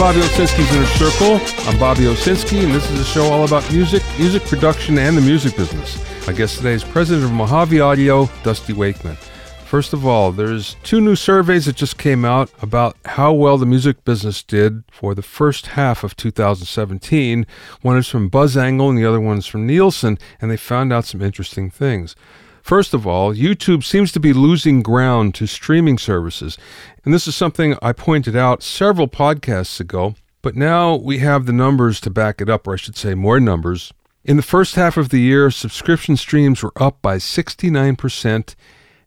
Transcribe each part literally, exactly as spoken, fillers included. Bobby Owsinski's Inner Circle. I'm Bobby Owsinski, and this is a show all about music, music production, and the music business. My guest today is president of Mojave Audio, Dusty Wakeman. First of all, there's two new surveys that just came out about how well the music business did for the first half of two thousand seventeen. One is from Buzz Angle and the other one's from Nielsen, and they found out some interesting things. First of all, YouTube seems to be losing ground to streaming services, and this is something I pointed out several podcasts ago, but now we have the numbers to back it up, or I should say more numbers. In the first half of the year, subscription streams were up by sixty-nine percent,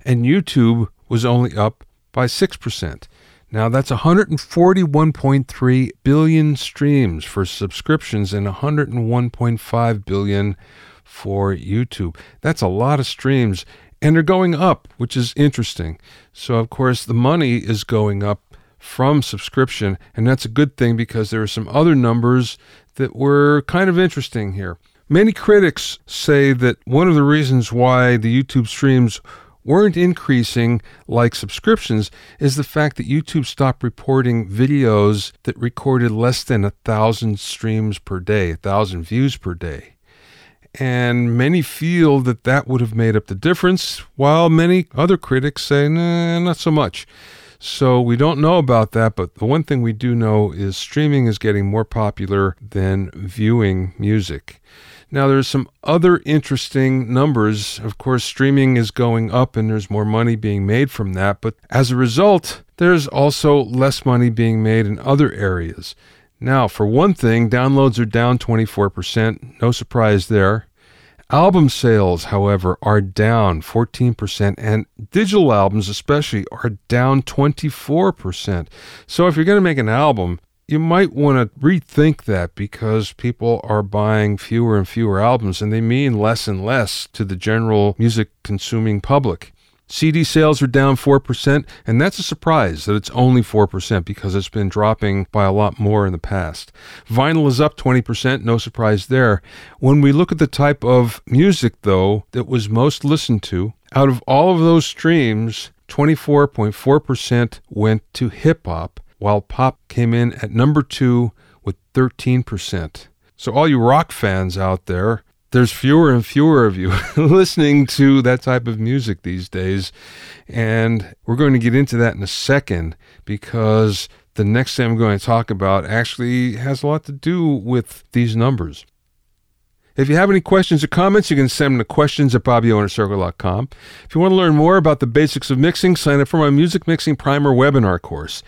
and YouTube was only up by six percent. Now, that's one hundred forty-one point three billion streams for subscriptions and one hundred one point five billion for YouTube. That's a lot of streams, and they're going up, which is interesting. So, of course, the money is going up from subscription, and that's a good thing because there are some other numbers that were kind of interesting here. Many critics say that one of the reasons why the YouTube streams weren't increasing like subscriptions is the fact that YouTube stopped reporting videos that recorded less than a thousand streams per day, a thousand views per day. And many feel that that would have made up the difference, while many other critics say, nah, not so much. So we don't know about that, but the one thing we do know is streaming is getting more popular than viewing music. Now, there's some other interesting numbers. Of course, streaming is going up and there's more money being made from that, but as a result, there's also less money being made in other areas. Now, for one thing, downloads are down twenty-four percent. No surprise there. Album sales, however, are down fourteen percent, and digital albums especially are down twenty-four percent. So if you're going to make an album, you might want to rethink that because people are buying fewer and fewer albums, and they mean less and less to the general music-consuming public. C D sales are down four percent, and that's a surprise that it's only four percent because it's been dropping by a lot more in the past. Vinyl is up twenty percent, no surprise there. When we look at the type of music, though, that was most listened to, out of all of those streams, twenty-four point four percent went to hip-hop, while pop came in at number two with thirteen percent. So all you rock fans out there, there's fewer and fewer of you listening to that type of music these days. And we're going to get into that in a second because the next thing I'm going to talk about actually has a lot to do with these numbers. If you have any questions or comments, you can send them to questions at bobby owner circle dot com. If you want to learn more about the basics of mixing, sign up for my Music Mixing Primer webinar course.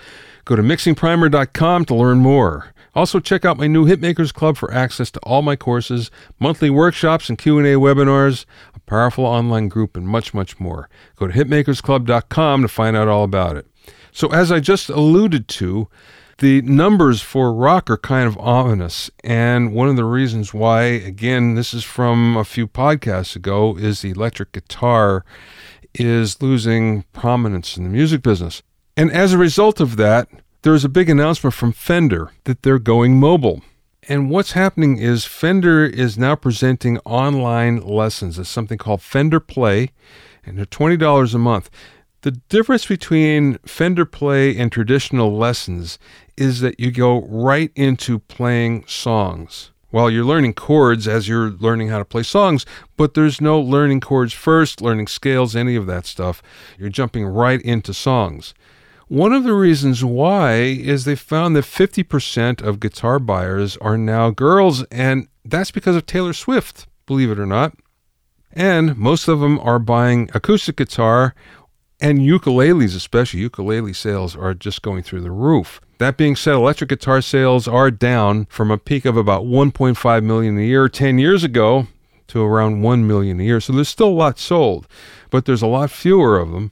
Go to mixing primer dot com to learn more. Also, check out my new Hitmakers Club for access to all my courses, monthly workshops and Q and A webinars, a powerful online group, and much, much more. Go to hitmakers club dot com to find out all about it. So, as I just alluded to, the numbers for rock are kind of ominous, and one of the reasons why, again, this is from a few podcasts ago, is the electric guitar is losing prominence in the music business. And as a result of that, there's a big announcement from Fender that they're going mobile. And what's happening is Fender is now presenting online lessons. It's something called Fender Play, and they're twenty dollars a month. The difference between Fender Play and traditional lessons is that you go right into playing songs. Well, you're learning chords as you're learning how to play songs, but there's no learning chords first, learning scales, any of that stuff. You're jumping right into songs. One of the reasons why is they found that fifty percent of guitar buyers are now girls, and that's because of Taylor Swift, believe it or not. And most of them are buying acoustic guitar and ukuleles, especially. Ukulele sales are just going through the roof. That being said, electric guitar sales are down from a peak of about one point five million a year ten years ago to around one million a year. So there's still a lot sold, but there's a lot fewer of them.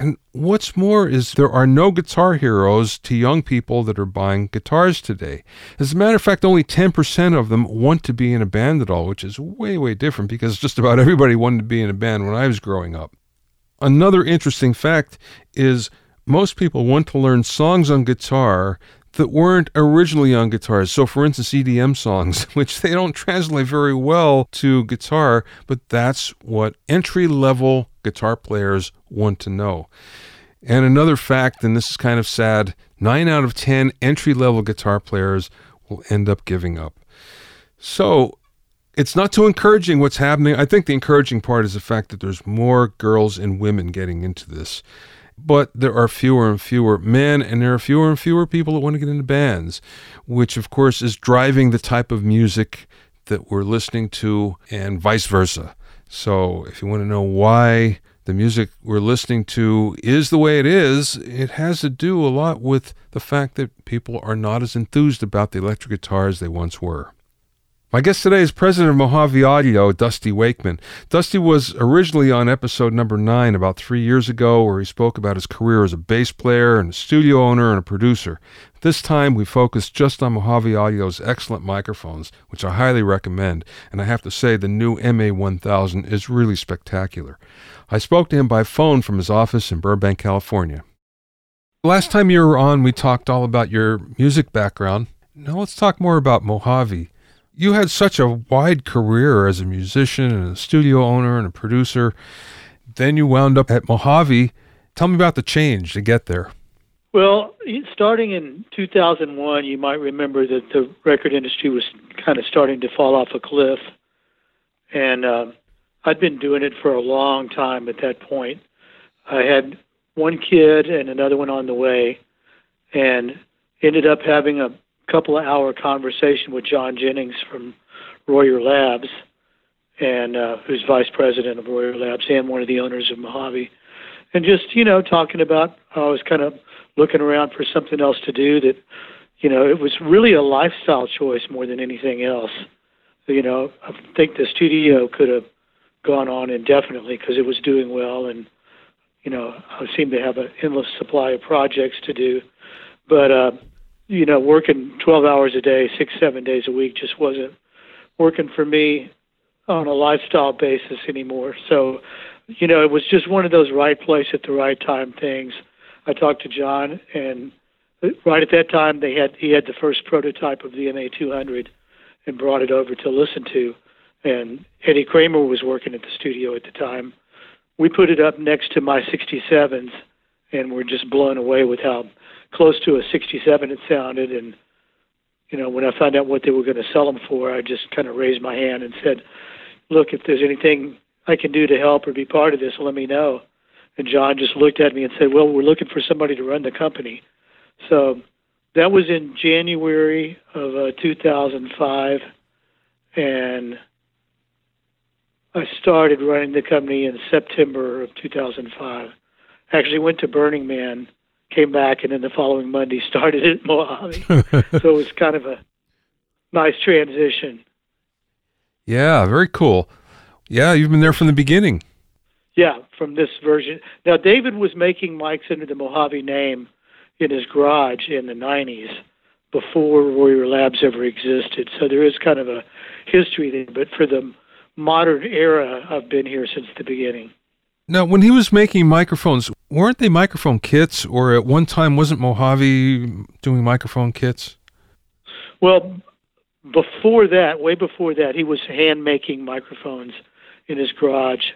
And what's more is there are no guitar heroes to young people that are buying guitars today. As a matter of fact, only ten percent of them want to be in a band at all, which is way, way different because just about everybody wanted to be in a band when I was growing up. Another interesting fact is most people want to learn songs on guitar that weren't originally on guitars. So, for instance, E D M songs, which they don't translate very well to guitar, but that's what entry-level guitar players want to know. And another fact, and this is kind of sad, Nine out of ten entry-level guitar players will end up giving up. So it's not so encouraging what's happening. I think the encouraging part is the fact that there's more girls and women getting into this. But there are fewer and fewer men, and there are fewer and fewer people that want to get into bands, which, of course, is driving the type of music that we're listening to and vice versa. So if you want to know why the music we're listening to is the way it is, it has to do a lot with the fact that people are not as enthused about the electric guitar as they once were. My guest today is president of Mojave Audio, Dusty Wakeman. Dusty was originally on episode number nine about three years ago, where he spoke about his career as a bass player and a studio owner and a producer. This time, we focused just on Mojave Audio's excellent microphones, which I highly recommend, and I have to say the new M A one thousand is really spectacular. I spoke to him by phone from his office in Burbank, California. Last time you were on, we talked all about your music background. Now let's talk more about Mojave. You had such a wide career as a musician and a studio owner and a producer. Then you wound up at Mojave. Tell me about the change to get there. Well, starting in two thousand one, you might remember that the record industry was kind of starting to fall off a cliff. And uh, I'd been doing it for a long time at that point. I had one kid and another one on the way, and ended up having a couple of hour conversation with John Jennings from Royer Labs, and uh, who's vice president of Royer Labs and one of the owners of Mojave, and just, you know, talking about how I was kind of looking around for something else to do that, you know, it was really a lifestyle choice more than anything else. You know, I think the studio could have gone on indefinitely because it was doing well, and, you know, I seemed to have an endless supply of projects to do, but uh you know, working twelve hours a day, six, seven days a week just wasn't working for me on a lifestyle basis anymore. So, you know, it was just one of those right place at the right time things. I talked to John, and right at that time, they had he had the first prototype of the M A two hundred and brought it over to listen to. And Eddie Kramer was working at the studio at the time. We put it up next to my sixty-sevens, and we're just blown away with how close to a sixty-seven it sounded. And, you know, when I found out what they were going to sell them for, I just kind of raised my hand and said, look, if there's anything I can do to help or be part of this, let me know. And John just looked at me and said, well, we're looking for somebody to run the company. So that was in January of uh, two thousand five, and I started running the company in September of two thousand five. Actually went to Burning Man, came back, and then the following Monday started at Mojave. So it was kind of a nice transition. Yeah, very cool. Yeah, you've been there from the beginning. Yeah, from this version. Now, David was making mics under the Mojave name in his garage in the nineties before Royer Labs ever existed. So there is kind of a history there, but for the modern era, I've been here since the beginning. Now, when he was making microphones, weren't they microphone kits, or at one time wasn't Mojave doing microphone kits? Well, before that, way before that, he was hand-making microphones in his garage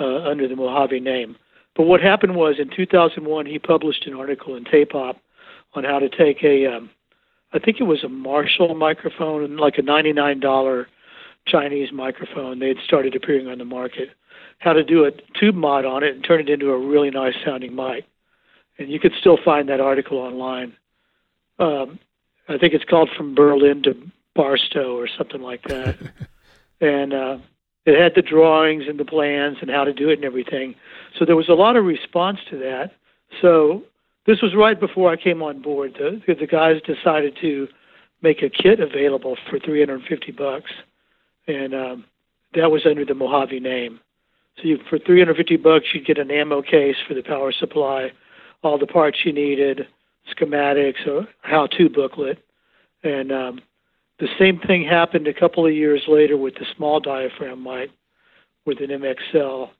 uh, under the Mojave name. But what happened was, in two thousand one, he published an article in Tape Op on how to take a, um, I think it was a Marshall microphone, like a ninety-nine dollars Chinese microphone. They had started appearing on the market, how to do a tube mod on it and turn it into a really nice sounding mic. And you could still find that article online. Um, I think it's called From Berlin to Barstow or something like that. and uh, it had the drawings and the plans and how to do it and everything. So there was a lot of response to that. So this was right before I came on board. The, the guys decided to make a kit available for three hundred fifty bucks, and um, that was under the Mojave name. So you, for three hundred fifty bucks, you'd get an ammo case for the power supply, all the parts you needed, schematics, a how-to booklet. And um, the same thing happened a couple of years later with the small diaphragm mic with an M X L.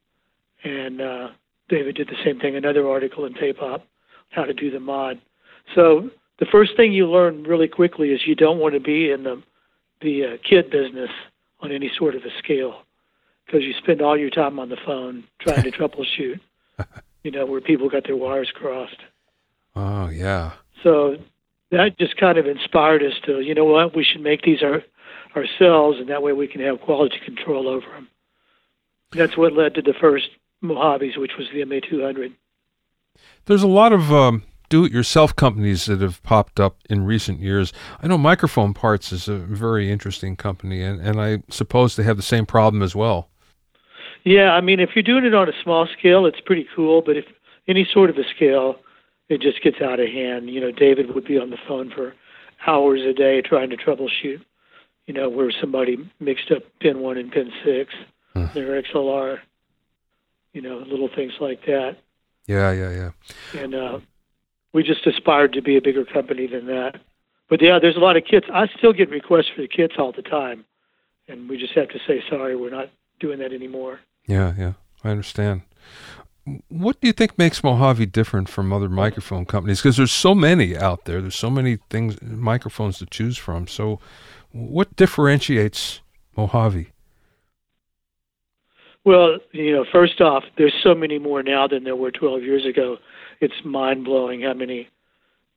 And uh, David did the same thing, another article in Tape Op, how to do the mod. So the first thing you learn really quickly is you don't want to be in the, the uh, kit business on any sort of a scale, because you spend all your time on the phone trying to troubleshoot, you know, where people got their wires crossed. Oh, yeah. So that just kind of inspired us to, you know what, we should make these our, ourselves, and that way we can have quality control over them. That's what led to the first Mojaves, which was the M A two hundred. There's a lot of um, do-it-yourself companies that have popped up in recent years. I know Microphone Parts is a very interesting company, and, and I suppose they have the same problem as well. Yeah, I mean, if you're doing it on a small scale, it's pretty cool, but if any sort of a scale, it just gets out of hand. You know, David would be on the phone for hours a day trying to troubleshoot, you know, where somebody mixed up pin one and pin six, hmm. their X L R, you know, little things like that. Yeah, yeah, yeah. And uh, we just aspired to be a bigger company than that. But, yeah, there's a lot of kits. I still get requests for the kits all the time, and we just have to say, sorry, we're not doing that anymore. Yeah, yeah, I understand. What do you think makes Mojave different from other microphone companies? Because there's so many out there. There's so many things, microphones to choose from. So what differentiates Mojave? Well, you know, first off, there's so many more now than there were twelve years ago. It's mind-blowing how many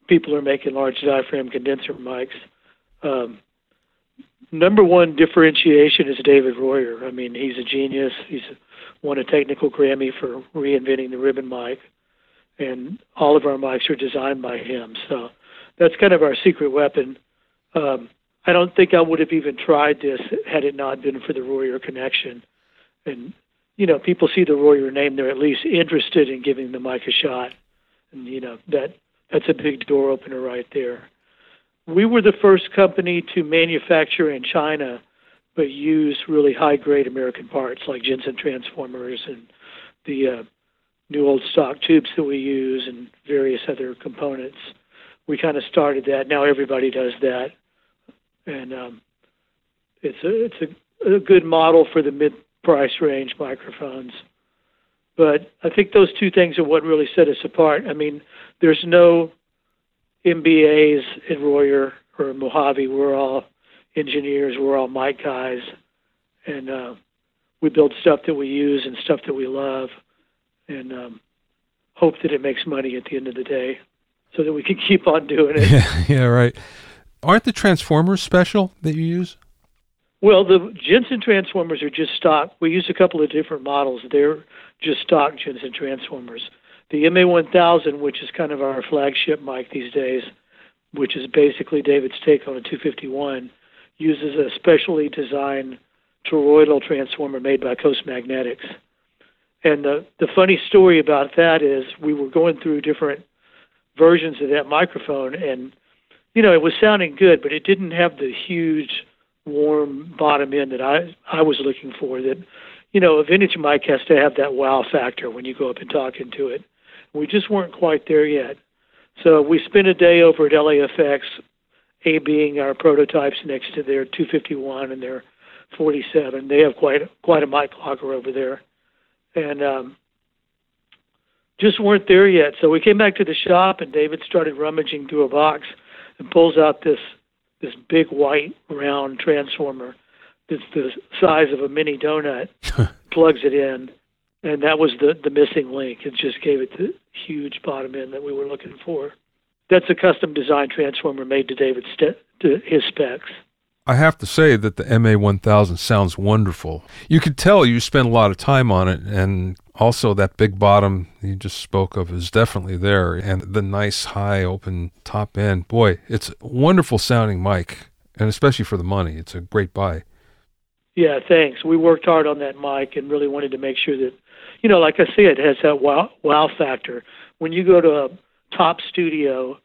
people are making large diaphragm condenser mics. Um, number one differentiation is David Royer. I mean, he's a genius. He's a won a technical Grammy for reinventing the ribbon mic, and all of our mics are designed by him. So that's kind of our secret weapon. Um, I don't think I would have even tried this had it not been for the Royer connection. And, you know, people see the Royer name, they're at least interested in giving the mic a shot. And, you know, that that's a big door opener right there. We were the first company to manufacture in China but use really high-grade American parts like Jensen transformers and the uh, new old stock tubes that we use and various other components. We kind of started that. Now everybody does that. And um, it's, a, it's a, a good model for the mid-price range microphones. But I think those two things are what really set us apart. I mean, there's no M B As at Royer or Mojave. We're all engineers, we're all mic guys, and uh, we build stuff that we use and stuff that we love, and um, hope that it makes money at the end of the day so that we can keep on doing it. Yeah, yeah, right. Aren't the transformers special that you use? Well, the Jensen transformers are just stock. We use a couple of different models. They're just stock Jensen transformers. The M A one thousand, which is kind of our flagship mic these days, which is basically David's take on a two fifty-one, uses a specially designed toroidal transformer made by Coast Magnetics. And the, the funny story about that is we were going through different versions of that microphone, and, you know, it was sounding good, but it didn't have the huge, warm bottom end that I, I was looking for. That, you know, a vintage mic has to have that wow factor when you go up and talk into it. We just weren't quite there yet. So we spent a day over at L A F X A-Bing our prototypes next to their two fifty-one and their forty-seven. They have quite quite a mic locker over there. And um, just weren't there yet. So we came back to the shop, and David started rummaging through a box and pulls out this this big white round transformer that's the size of a mini donut, plugs it in, and that was the, the missing link. It just gave it the huge bottom end that we were looking for. That's a custom design transformer made to David's st- to his specs. I have to say that the M A one thousand sounds wonderful. You could tell you spent a lot of time on it, and also that big bottom you just spoke of is definitely there, and the nice high open top end. Boy, it's a wonderful sounding mic, and especially for the money, it's a great buy. Yeah, thanks. We worked hard on that mic and really wanted to make sure that, you know, like I say, it has that wow, wow factor. When you go to a top studio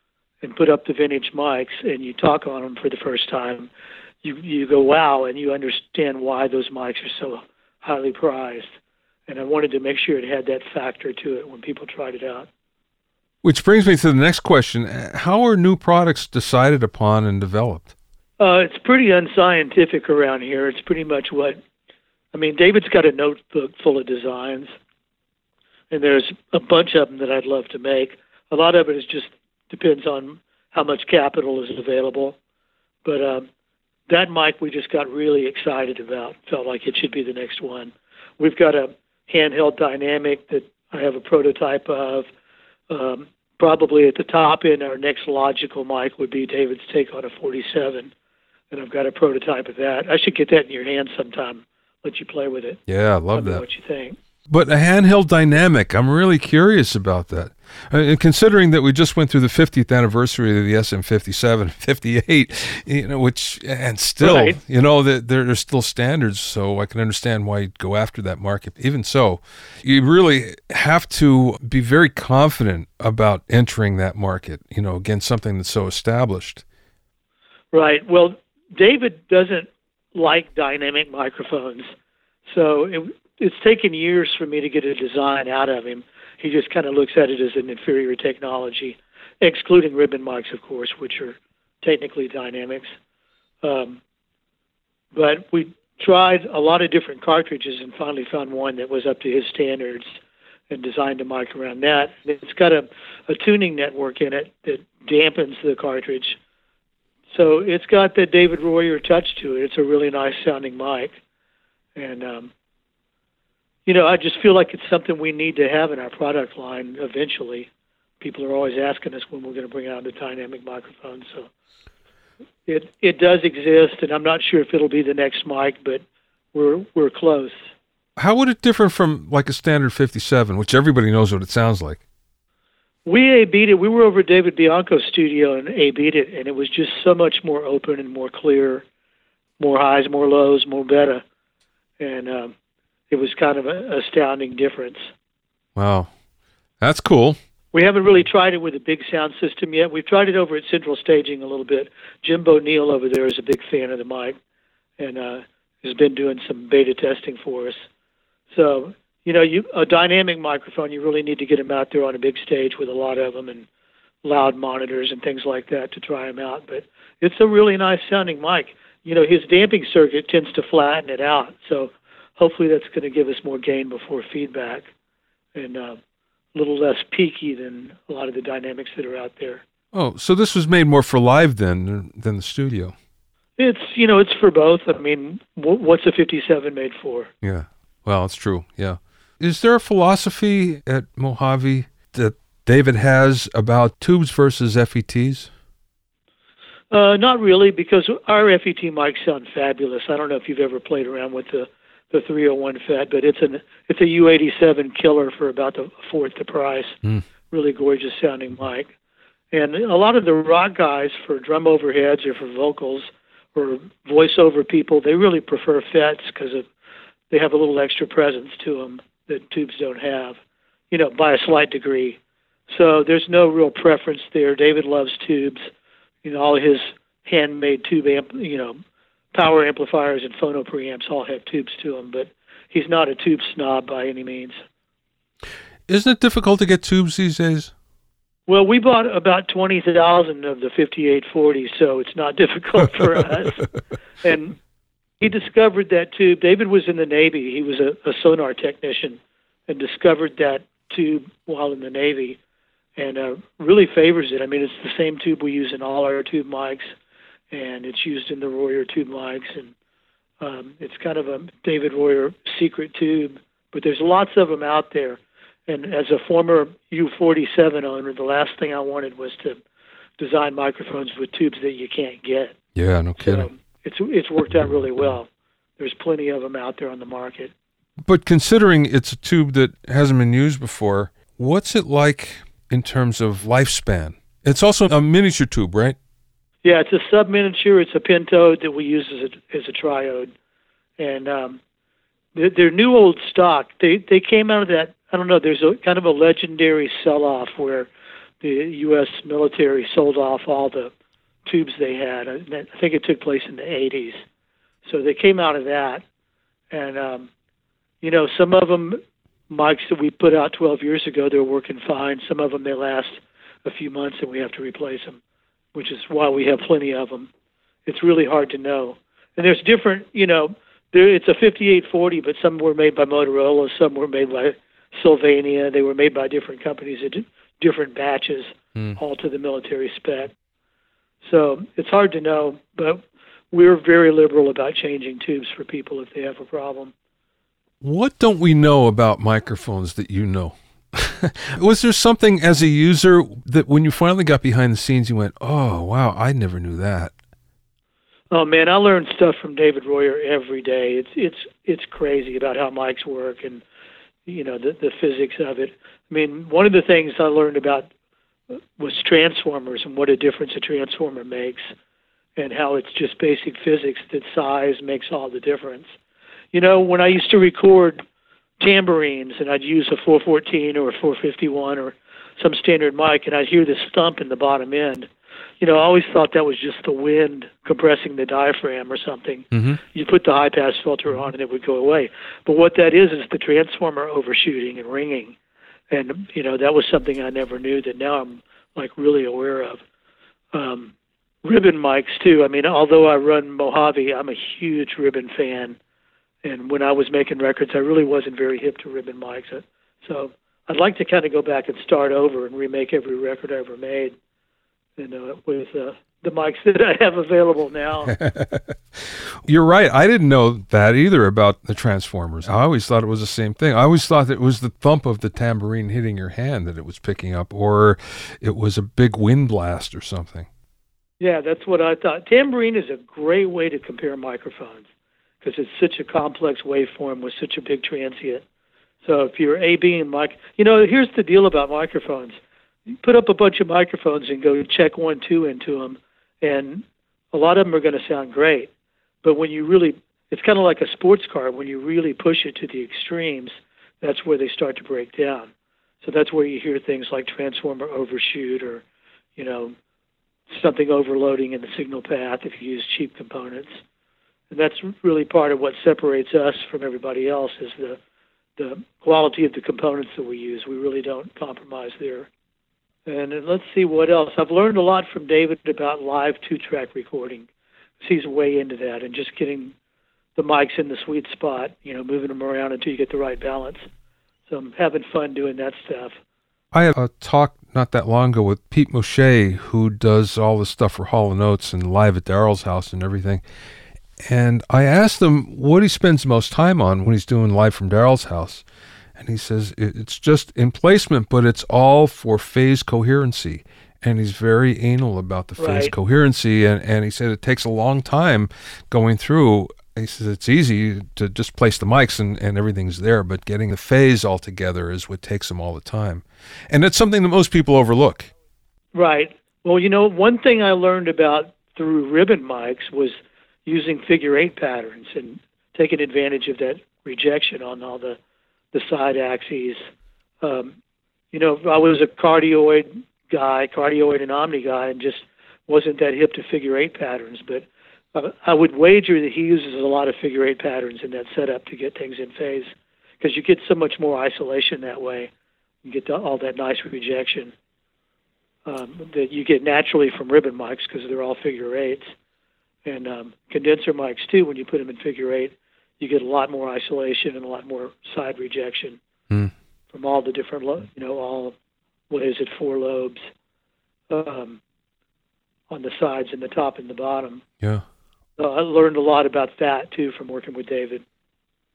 and put up the vintage mics and you talk on them for the first time, you you go, wow, and you understand why those mics are so highly prized. And I wanted to make sure it had that factor to it when people tried it out. Which brings me to the next question. How are new products decided upon and developed? Uh, it's pretty unscientific around here. It's pretty much what, I mean, David's got a notebook full of designs, and there's a bunch of them that I'd love to make. A lot of it is just depends on how much capital is available. But um, that mic we just got really excited about, felt like it should be the next one. We've got a handheld dynamic that I have a prototype of. Um, probably at the top end, our next logical mic would be David's take on a forty-seven. And I've got a prototype of that. I should get that in your hand sometime. Let you play with it. Yeah, I love Tell that. Me what you think. But a handheld dynamic, I'm really curious about that. Uh, considering that we just went through the fiftieth anniversary of the S M fifty-seven, fifty-eight, you know, which, and still, right. you know, that there, there's still standards, so I can understand why you'd go after that market. Even so, you really have to be very confident about entering that market, you know, again, something that's so established. Right. Well, David doesn't like dynamic microphones, so it, it's taken years for me to get a design out of him. He just kind of looks at it as an inferior technology, excluding ribbon mics, of course, which are technically dynamics. Um, but we tried a lot of different cartridges and finally found one that was up to his standards and designed a mic around that. It's got a, a tuning network in it that dampens the cartridge. So it's got the David Royer touch to it. It's a really nice sounding mic. And, um, you know, I just feel like it's something we need to have in our product line eventually. People are always asking us when we're going to bring out the dynamic microphone. So it it does exist, and I'm not sure if it'll be the next mic, but we're we're close. How would it differ from like a standard fifty-seven, which everybody knows what it sounds like? We A B'd it. We were over at David Bianco's studio and A B'd it, and it was just so much more open and more clear, more highs, more lows, more beta, and um, it was kind of an astounding difference. Wow. That's cool. We haven't really tried it with a big sound system yet. We've tried it over at Central Staging a little bit. Jim Neal over there is a big fan of the mic and uh, has been doing some beta testing for us. So, you know, you a dynamic microphone, you really need to get them out there on a big stage with a lot of them and loud monitors and things like that to try them out. But it's a really nice sounding mic. You know, his damping circuit tends to flatten it out, so hopefully that's going to give us more gain before feedback and uh, a little less peaky than a lot of the dynamics that are out there. Oh, so this was made more for live than than the studio. It's, you know, it's for both. I mean, what's a fifty-seven made for? Yeah, well, it's true, yeah. Is there a philosophy at Mojave that David has about tubes versus F E Ts? Uh, not really, because our F E T mics sound fabulous. I don't know if you've ever played around with the the three oh one Fed, but it's an it's a U eighty-seven killer for about the fourth the price. Mm. Really gorgeous sounding mic. And a lot of the rock guys for drum overheads or for vocals or voiceover people, they really prefer Feds because they have a little extra presence to them that tubes don't have, you know, by a slight degree. So there's no real preference there. David loves tubes. You know, all his handmade tube amp, you know, power amplifiers and phono preamps all have tubes to them, but he's not a tube snob by any means. Isn't it difficult to get tubes these days? Well, we bought about twenty thousand of the fifty-eight forty, so it's not difficult for us. And he discovered that tube. David was in the Navy. He was a, a sonar technician and discovered that tube while in the Navy and uh, really favors it. I mean, it's the same tube we use in all our tube mics. And it's used in the Royer tube mics, and um, it's kind of a David Royer secret tube. But there's lots of them out there. And as a former U forty-seven owner, the last thing I wanted was to design microphones with tubes that you can't get. Yeah, no kidding. So it's it's worked out really well. There's plenty of them out there on the market. But considering it's a tube that hasn't been used before, what's it like in terms of lifespan? It's also a miniature tube, right? Yeah, it's a sub-miniature. It's a pentode that we use as a, as a triode. And um, they're, they're new old stock. They they came out of that, I don't know, there's a kind of a legendary sell-off where the U S military sold off all the tubes they had. I think it took place in the eighties. So they came out of that. And, um, you know, some of them, mics that we put out twelve years ago, they're working fine. Some of them, they last a few months and we have to replace them, which is why we have plenty of them. It's really hard to know. And there's different, you know, there, it's a fifty-eight forty, but some were made by Motorola, some were made by Sylvania. They were made by different companies, different batches, mm. all to the military spec. So it's hard to know, but we're very liberal about changing tubes for people if they have a problem. What don't we know about microphones that you know? Was there something as a user that when you finally got behind the scenes, you went, oh, wow, I never knew that? Oh, man, I learned stuff from David Royer every day. It's it's it's crazy about how mics work and, you know, the, the physics of it. I mean, one of the things I learned about was transformers and what a difference a transformer makes and how it's just basic physics that size makes all the difference. You know, when I used to record tambourines and I'd use a four fourteen or a four fifty-one or some standard mic and I'd hear this thump in the bottom end, you know, I always thought that was just the wind compressing the diaphragm or something. Mm-hmm. You put the high-pass filter on and it would go away. But what that is is the transformer overshooting and ringing. And, you know, that was something I never knew that now I'm, like, really aware of. Um, ribbon mics, too. I mean, although I run Mojave, I'm a huge ribbon fan. And when I was making records, I really wasn't very hip to ribbon mics. So I'd like to kind of go back and start over and remake every record I ever made. You know, with uh, the mics that I have available now. You're right. I didn't know that either about the transformers. I always thought it was the same thing. I always thought that it was the thump of the tambourine hitting your hand that it was picking up, or it was a big wind blast or something. Yeah, that's what I thought. Tambourine is a great way to compare microphones because it's such a complex waveform with such a big transient. So if you're A B and mic, you know, here's the deal about microphones. You put up a bunch of microphones and go check one, two into them, and a lot of them are going to sound great. But when you really, it's kind of like a sports car. When you really push it to the extremes, that's where they start to break down. So that's where you hear things like transformer overshoot or, you know, something overloading in the signal path if you use cheap components. And that's really part of what separates us from everybody else is the, the quality of the components that we use. We really don't compromise there. And let's see what else. I've learned a lot from David about live two-track recording. He's way into that and just getting the mics in the sweet spot, you know, moving them around until you get the right balance. So I'm having fun doing that stuff. I had a talk not that long ago with Pete Moshe, who does all the stuff for Hall and Oates and Live at Daryl's house and everything. And I asked him what he spends most time on when he's doing Live from Daryl's house. And he says, it's just in placement, but it's all for phase coherency. And he's very anal about the phase right. coherency. And, and he said it takes a long time going through. He says it's easy to just place the mics and, and everything's there, but getting the phase all together is what takes them all the time. And that's something that most people overlook. Right. Well, you know, one thing I learned about through ribbon mics was using figure eight patterns and taking advantage of that rejection on all the the side axes. Um, you know, I was a cardioid guy, cardioid and omni guy, and just wasn't that hip to figure eight patterns. But uh, I would wager that he uses a lot of figure eight patterns in that setup to get things in phase because you get so much more isolation that way. You get all that nice rejection um, that you get naturally from ribbon mics because they're all figure eights. And um, condenser mics, too, when you put them in figure eight, you get a lot more isolation and a lot more side rejection mm. from all the different, lo- you know, all, what is it, four lobes um, on the sides and the top and the bottom. Yeah. So I learned a lot about that, too, from working with David.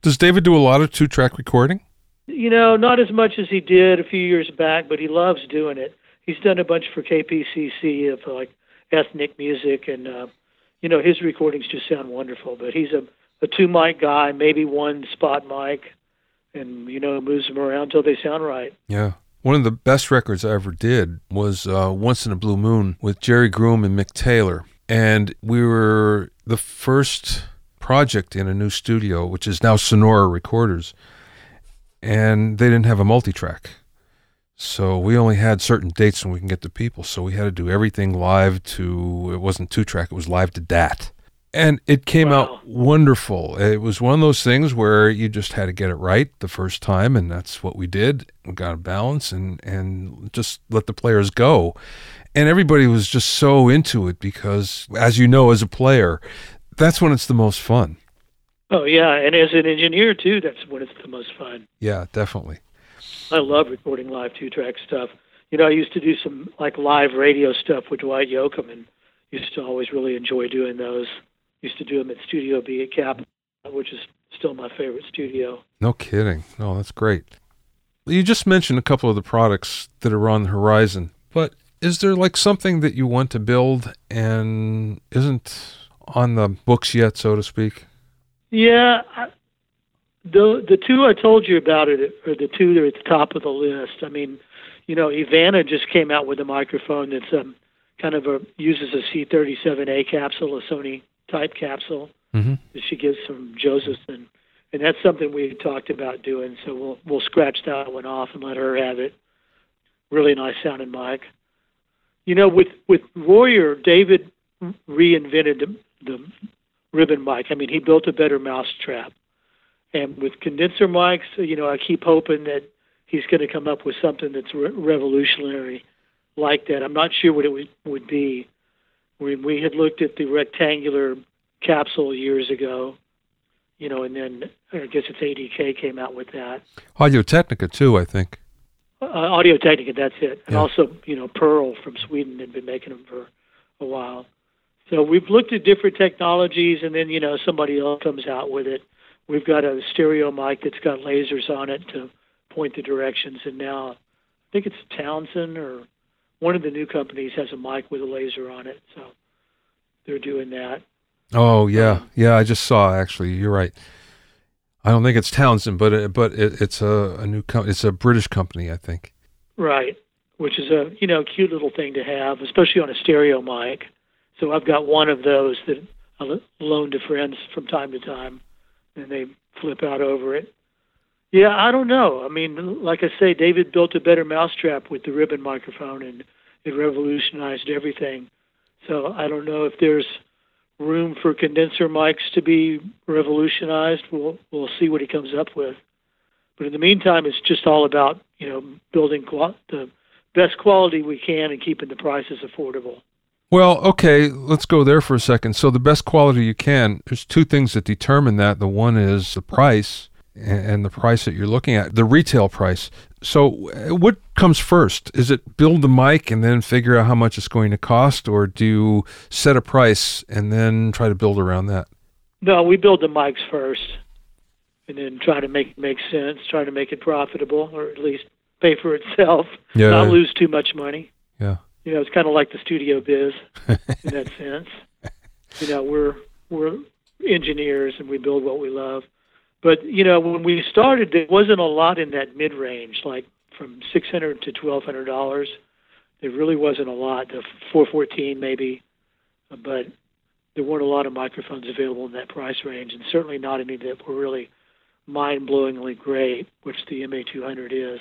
Does David do a lot of two-track recording? You know, not as much as he did a few years back, but he loves doing it. He's done a bunch for K P C C of, like, ethnic music, and, uh, you know, his recordings just sound wonderful, but he's a... a two-mic guy, maybe one spot mic, and, you know, moves them around till they sound right. Yeah. One of the best records I ever did was uh, Once in a Blue Moon with Jerry Groom and Mick Taylor. And we were the first project in a new studio, which is now Sonora Recorders, and they didn't have a multi-track. So we only had certain dates when we can get to people, so we had to do everything live to, it wasn't two-track, it was live to D A T. And it came wow. out wonderful. It was one of those things where you just had to get it right the first time, and that's what we did. We got a balance and, and just let the players go. And everybody was just so into it because, as you know, as a player, that's when it's the most fun. Oh, yeah, and as an engineer, too, that's when it's the most fun. Yeah, definitely. I love recording live two-track stuff. You know, I used to do some, like, live radio stuff with Dwight Yoakam, and used to always really enjoy doing those. Used to do them at Studio B at Capitol, which is still my favorite studio. No kidding. No, that's great. You just mentioned a couple of the products that are on the horizon, but is there like something that you want to build and isn't on the books yet, so to speak? Yeah, I, the the two I told you about it are the two that are at the top of the list. I mean, you know, Ivana just came out with a microphone that's um, kind of a, uses a C thirty-seven A capsule, a Sony type capsule mm-hmm. that she gives from Josephson. And that's something we had talked about doing, so we'll we'll scratch that one off and let her have it. Really nice sounding mic. You know, with with Royer, David reinvented the, the ribbon mic. I mean, he built a better mousetrap. And with condenser mics, you know, I keep hoping that he's going to come up with something that's re- revolutionary like that. I'm not sure what it w- would be. When we had looked at the rectangular capsule years ago, you know, and then I guess it's A D K came out with that. Audio-Technica, too, I think. Uh, Audio-Technica, that's it. And yeah. Also, you know, Pearl from Sweden had been making them for a while. So we've looked at different technologies, and then, you know, somebody else comes out with it. We've got a stereo mic that's got lasers on it to point the directions, and now I think it's Townsend or one of the new companies has a mic with a laser on it, so they're doing that. Oh, yeah. Yeah, I just saw, actually. You're right. I don't think it's Townsend, but it, but it, it's a, a new company. It's a British company, I think. Right, which is a, you know, cute little thing to have, especially on a stereo mic. So I've got one of those that I loan to friends from time to time, and they flip out over it. Yeah, I don't know. I mean, like I say, David built a better mousetrap with the ribbon microphone, and it revolutionized everything. So I don't know if there's room for condenser mics to be revolutionized. We'll we'll see what he comes up with. But in the meantime, it's just all about, you know, building qual- the best quality we can and keeping the prices affordable. Well, okay, let's go there for a second. So the best quality you can, there's two things that determine that. The one is the price and the price that you're looking at, the retail price. So what comes first? Is it build the mic and then figure out how much it's going to cost, or do you set a price and then try to build around that? No, we build the mics first and then try to make make sense, try to make it profitable, or at least pay for itself, yeah. Not lose too much money. Yeah. You know, it's kind of like the studio biz in that sense. You know, we're we're engineers and we build what we love. But, you know, when we started, there wasn't a lot in that mid-range, like from six hundred dollars to twelve hundred dollars. There really wasn't a lot, the four fourteen maybe, but there weren't a lot of microphones available in that price range, and certainly not any that were really mind-blowingly great, which the M A two hundred is.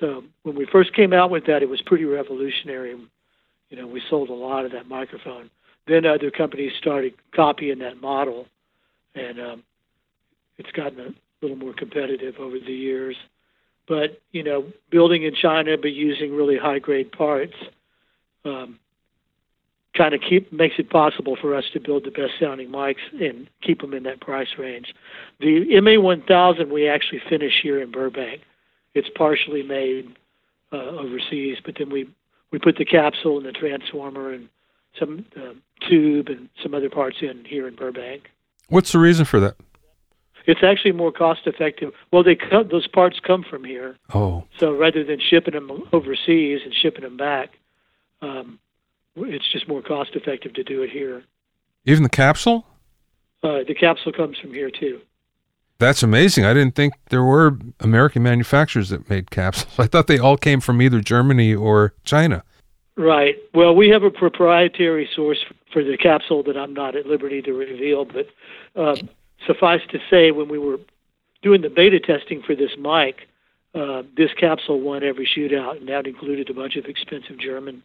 So when we first came out with that, it was pretty revolutionary. You know, we sold a lot of that microphone. Then other companies started copying that model, and um it's gotten a little more competitive over the years. But, you know, building in China but using really high-grade parts um, kind of keep makes it possible for us to build the best-sounding mics and keep them in that price range. The M A one thousand we actually finish here in Burbank. It's partially made uh, overseas, but then we, we put the capsule and the transformer and some uh, tube and some other parts in here in Burbank. What's the reason for that? It's actually more cost-effective. Well, they co- those parts come from here. Oh. So rather than shipping them overseas and shipping them back, um, it's just more cost-effective to do it here. Even the capsule? Uh, the capsule comes from here, too. That's amazing. I didn't think there were American manufacturers that made capsules. I thought they all came from either Germany or China. Right. Well, we have a proprietary source for the capsule that I'm not at liberty to reveal, but... Um, Suffice to say, when we were doing the beta testing for this mic, uh, this capsule won every shootout, and that included a bunch of expensive German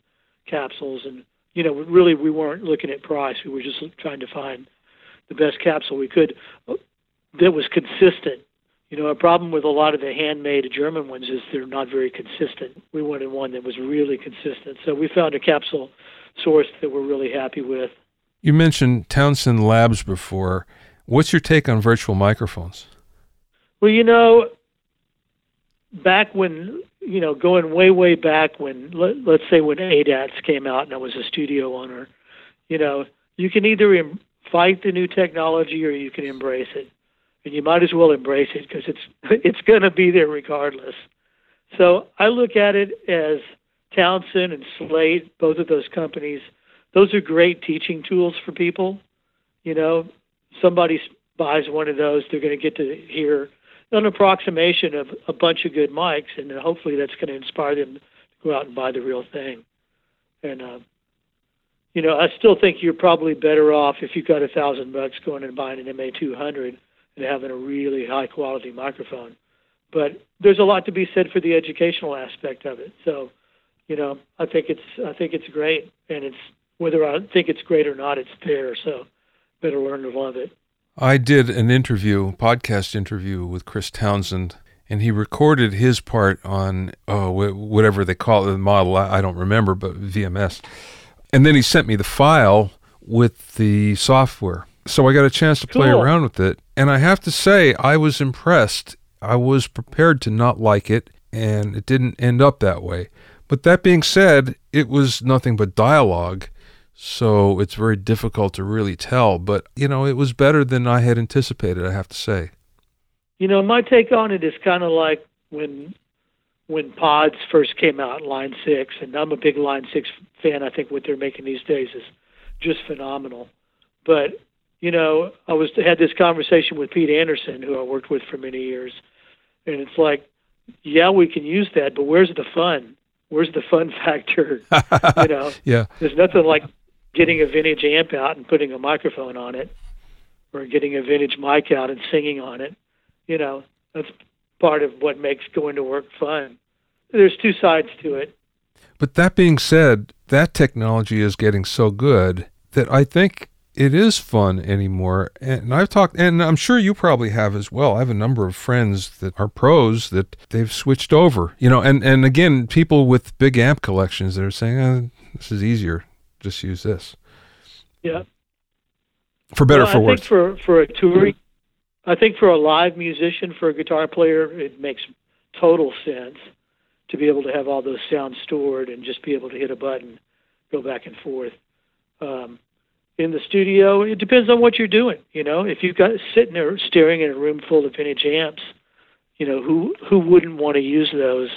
capsules. And, you know, really we weren't looking at price. We were just trying to find the best capsule we could that was consistent. You know, a problem with a lot of the handmade German ones is they're not very consistent. We wanted one that was really consistent. So we found a capsule source that we're really happy with. You mentioned Townsend Labs before. What's your take on virtual microphones? Well, you know, back when, you know, going way, way back when, let, let's say when A D A Ts came out and I was a studio owner, you know, you can either em- fight the new technology or you can embrace it. And you might as well embrace it because it's it's going to be there regardless. So I look at it as Townsend and Slate, both of those companies, those are great teaching tools for people. You know, somebody buys one of those, they're going to get to hear an approximation of a bunch of good mics, and hopefully that's going to inspire them to go out and buy the real thing. And, uh, you know, I still think you're probably better off if you've got a thousand bucks going and buying an M A two hundred and having a really high-quality microphone. But there's a lot to be said for the educational aspect of it. So, you know, I think it's I think it's great, and it's whether I think it's great or not, it's there. So, better learn to love it. I did an interview, podcast interview with Chris Townsend, and he recorded his part on oh, whatever they call it, the model. I don't remember, but V M S. And then he sent me the file with the software, so I got a chance to cool. play around with it. And I have to say, I was impressed. I was prepared to not like it, and it didn't end up that way. But that being said, it was nothing but dialogue, so it's very difficult to really tell. But, you know, it was better than I had anticipated, I have to say. You know, my take on it is kind of like when when pods first came out, Line six, and I'm a big Line six fan. I think what they're making these days is just phenomenal. But, you know, I was had this conversation with Pete Anderson, who I worked with for many years, and it's like, yeah, we can use that, but where's the fun? Where's the fun factor? You know, yeah. There's nothing like getting a vintage amp out and putting a microphone on it, or getting a vintage mic out and singing on it. You know, that's part of what makes going to work fun. There's two sides to it. But that being said, that technology is getting so good that I think it is fun anymore. And I've talked, and I'm sure you probably have as well. I have a number of friends that are pros that they've switched over, you know, and, and again, people with big amp collections that are saying, oh, this is easier. Just use this. Yeah. For better, well, for I worse. Think for, for a touring, I think for a live musician, for a guitar player, it makes total sense to be able to have all those sounds stored and just be able to hit a button, go back and forth. Um, In the studio, it depends on what you're doing. You know, if you've got sitting there staring at a room full of vintage amps, you know, who who wouldn't want to use those?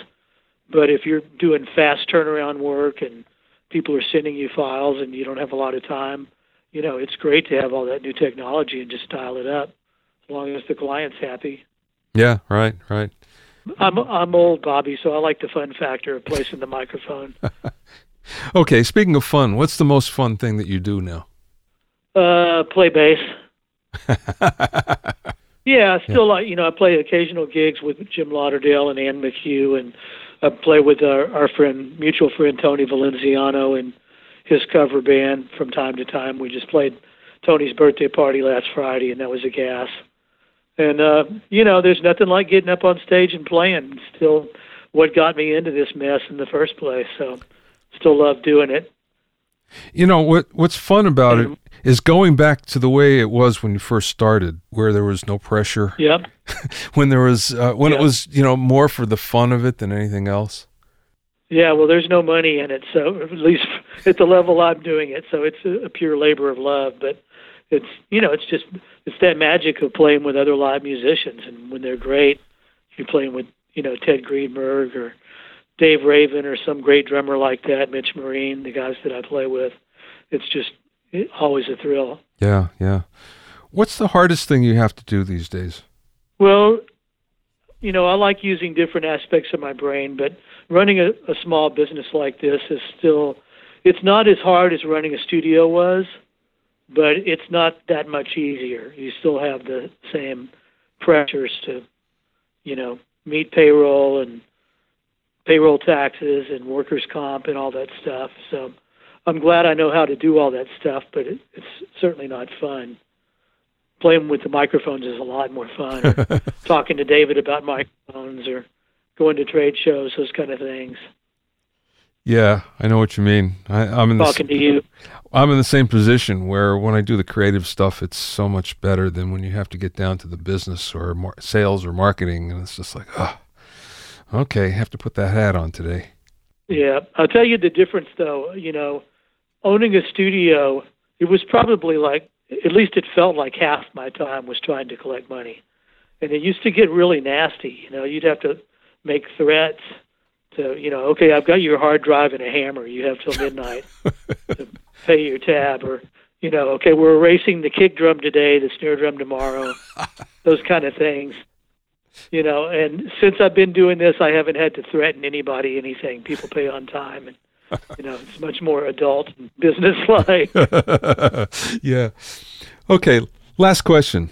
But if you're doing fast turnaround work and people are sending you files and you don't have a lot of time, you know, it's great to have all that new technology and just dial it up, as long as the client's happy. Yeah, right, right. I'm I'm old, Bobby, so I like the fun factor of placing the microphone. Okay, speaking of fun, what's the most fun thing that you do now? Uh, play bass. Yeah, I still yeah. like, you know, I play occasional gigs with Jim Lauderdale and Ann McHugh, and I play with our, our friend, mutual friend, Tony Valenziano and his cover band from time to time. We just played Tony's birthday party last Friday, and that was a gas. And, uh, you know, there's nothing like getting up on stage and playing. It's still what got me into this mess in the first place, so still love doing it. You know, what what's fun about it is going back to the way it was when you first started, where there was no pressure. Yep. when there was, uh, when yep. it was, you know, more for the fun of it than anything else. Yeah, well, there's no money in it, so at least at the level I'm doing it, so it's a, a pure labor of love. But it's, you know, it's just, it's that magic of playing with other live musicians, and when they're great, you're playing with, you know, Ted Greenberg or Dave Raven or some great drummer like that, Mitch Marine, the guys that I play with. It's just always a thrill. Yeah, yeah. What's the hardest thing you have to do these days? Well, you know, I like using different aspects of my brain, but running a, a small business like this is still, it's not as hard as running a studio was, but it's not that much easier. You still have the same pressures to, you know, meet payroll and payroll taxes and workers' comp and all that stuff. So I'm glad I know how to do all that stuff, but it, it's certainly not fun. Playing with the microphones is a lot more fun. Or talking to David about microphones or going to trade shows, those kind of things. Yeah, I know what you mean. I, I'm in talking the, to you. I'm in the same position where when I do the creative stuff, it's so much better than when you have to get down to the business or mar- sales or marketing, and it's just like, oh. Okay, have to put that hat on today. Yeah, I'll tell you the difference, though. You know, owning a studio, it was probably like, at least it felt like half my time was trying to collect money. And it used to get really nasty. You know, you'd have to make threats to, you know, okay, I've got your hard drive and a hammer. You have till midnight to pay your tab, or, you know, okay, we're erasing the kick drum today, the snare drum tomorrow, those kind of things. You know, and since I've been doing this, I haven't had to threaten anybody anything. People pay on time, and you know, it's much more adult and business-like. Yeah. Okay, last question.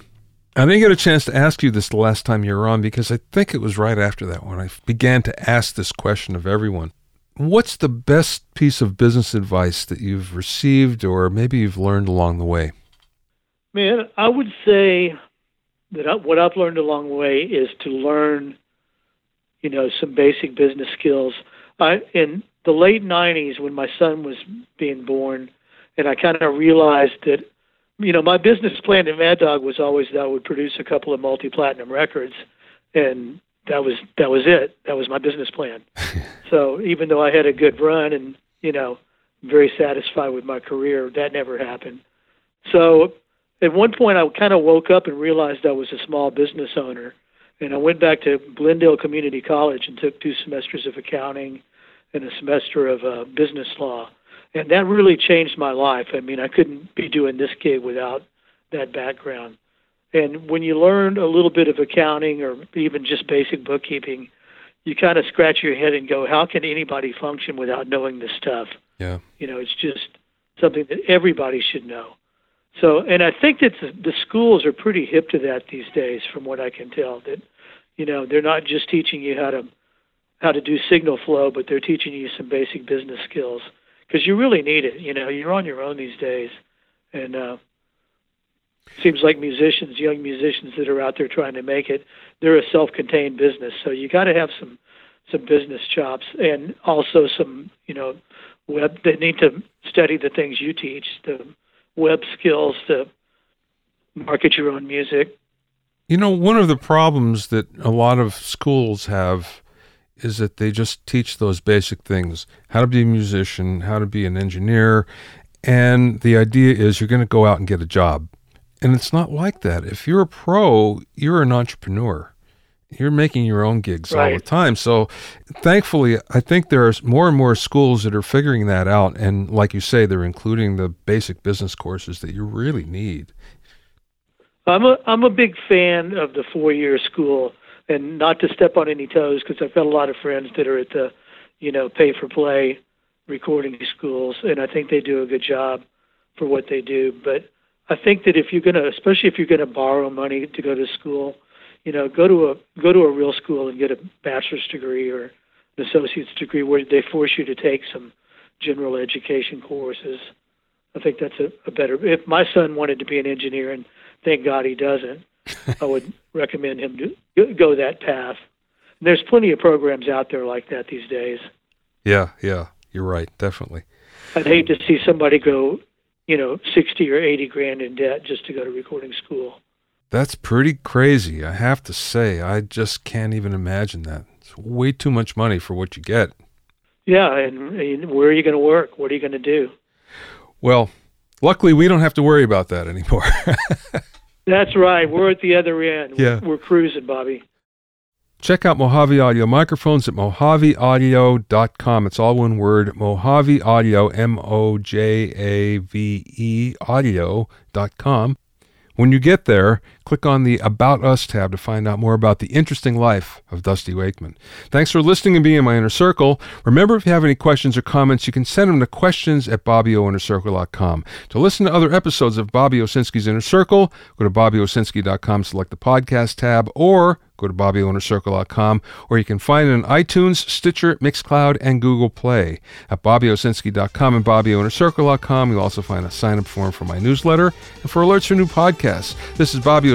I didn't get a chance to ask you this the last time you were on, because I think it was right after that one I began to ask this question of everyone. What's the best piece of business advice that you've received, or maybe you've learned along the way? Man, I would say that I, what I've learned along the way is to learn, you know, some basic business skills. I, in the late nineties, when my son was being born, and I kind of realized that, you know, my business plan at Mad Dog was always that I would produce a couple of multi-platinum records, and that was that was it. That was my business plan. So even though I had a good run and, you know, very satisfied with my career, that never happened. So at one point I kind of woke up and realized I was a small business owner, and I went back to Glendale Community College and took two semesters of accounting and a semester of uh, business law. And that really changed my life. I mean, I couldn't be doing this gig without that background. And when you learn a little bit of accounting or even just basic bookkeeping, you kind of scratch your head and go, how can anybody function without knowing this stuff? Yeah. You know, it's just something that everybody should know. So, and I think that the schools are pretty hip to that these days, from what I can tell, that, you know, they're not just teaching you how to how to do signal flow, but they're teaching you some basic business skills, because you really need it. You know, you're on your own these days, and uh, seems like musicians, young musicians that are out there trying to make it, they're a self-contained business. So you got to have some some business chops, and also some, you know, web. They need to study the things you teach, the web skills to market your own music. You know, one of the problems that a lot of schools have is that they just teach those basic things, how to be a musician, how to be an engineer, and the idea is you're going to go out and get a job. And it's not like that. If you're a pro, you're an entrepreneur. You're making your own gigs right. all the time. So thankfully, I think there are more and more schools that are figuring that out, and like you say, they're including the basic business courses that you really need. I'm a, I'm a big fan of the four-year school. And not to step on any toes, because I've got a lot of friends that are at the, you know, pay-for-play recording schools, and I think they do a good job for what they do. But I think that if you're going to, especially if you're going to borrow money to go to school, you know, go to a go to a real school and get a bachelor's degree or an associate's degree, where they force you to take some general education courses. I think that's a, a better. If my son wanted to be an engineer, and thank God he doesn't, I would recommend him to go that path. And there's plenty of programs out there like that these days. Yeah, yeah, you're right, definitely. I'd hate to see somebody go, you know, sixty or eighty grand in debt just to go to recording school. That's pretty crazy, I have to say. I just can't even imagine that. It's way too much money for what you get. Yeah, and, and where are you going to work? What are you going to do? Well, luckily we don't have to worry about that anymore. That's right. We're at the other end. Yeah. We're cruising, Bobby. Check out Mojave Audio microphones at mojave audio dot com. It's all one word, Mojave Audio, M O J A V E, audio dot com. When you get there, click on the About Us tab to find out more about the interesting life of Dusty Wakeman. Thanks for listening and being in my inner circle. Remember, if you have any questions or comments, you can send them to questions at bobby o inner circle dot com. To listen to other episodes of Bobby Owsinski's Inner Circle, go to bobby owsinski dot com, select the podcast tab, or go to bobby owner circle dot com, or you can find it on iTunes, Stitcher, Mixcloud, and Google Play. At bobby owsinski dot com and bobby owner circle dot com, you'll also find a sign-up form for my newsletter and for alerts for new podcasts. This is Bobby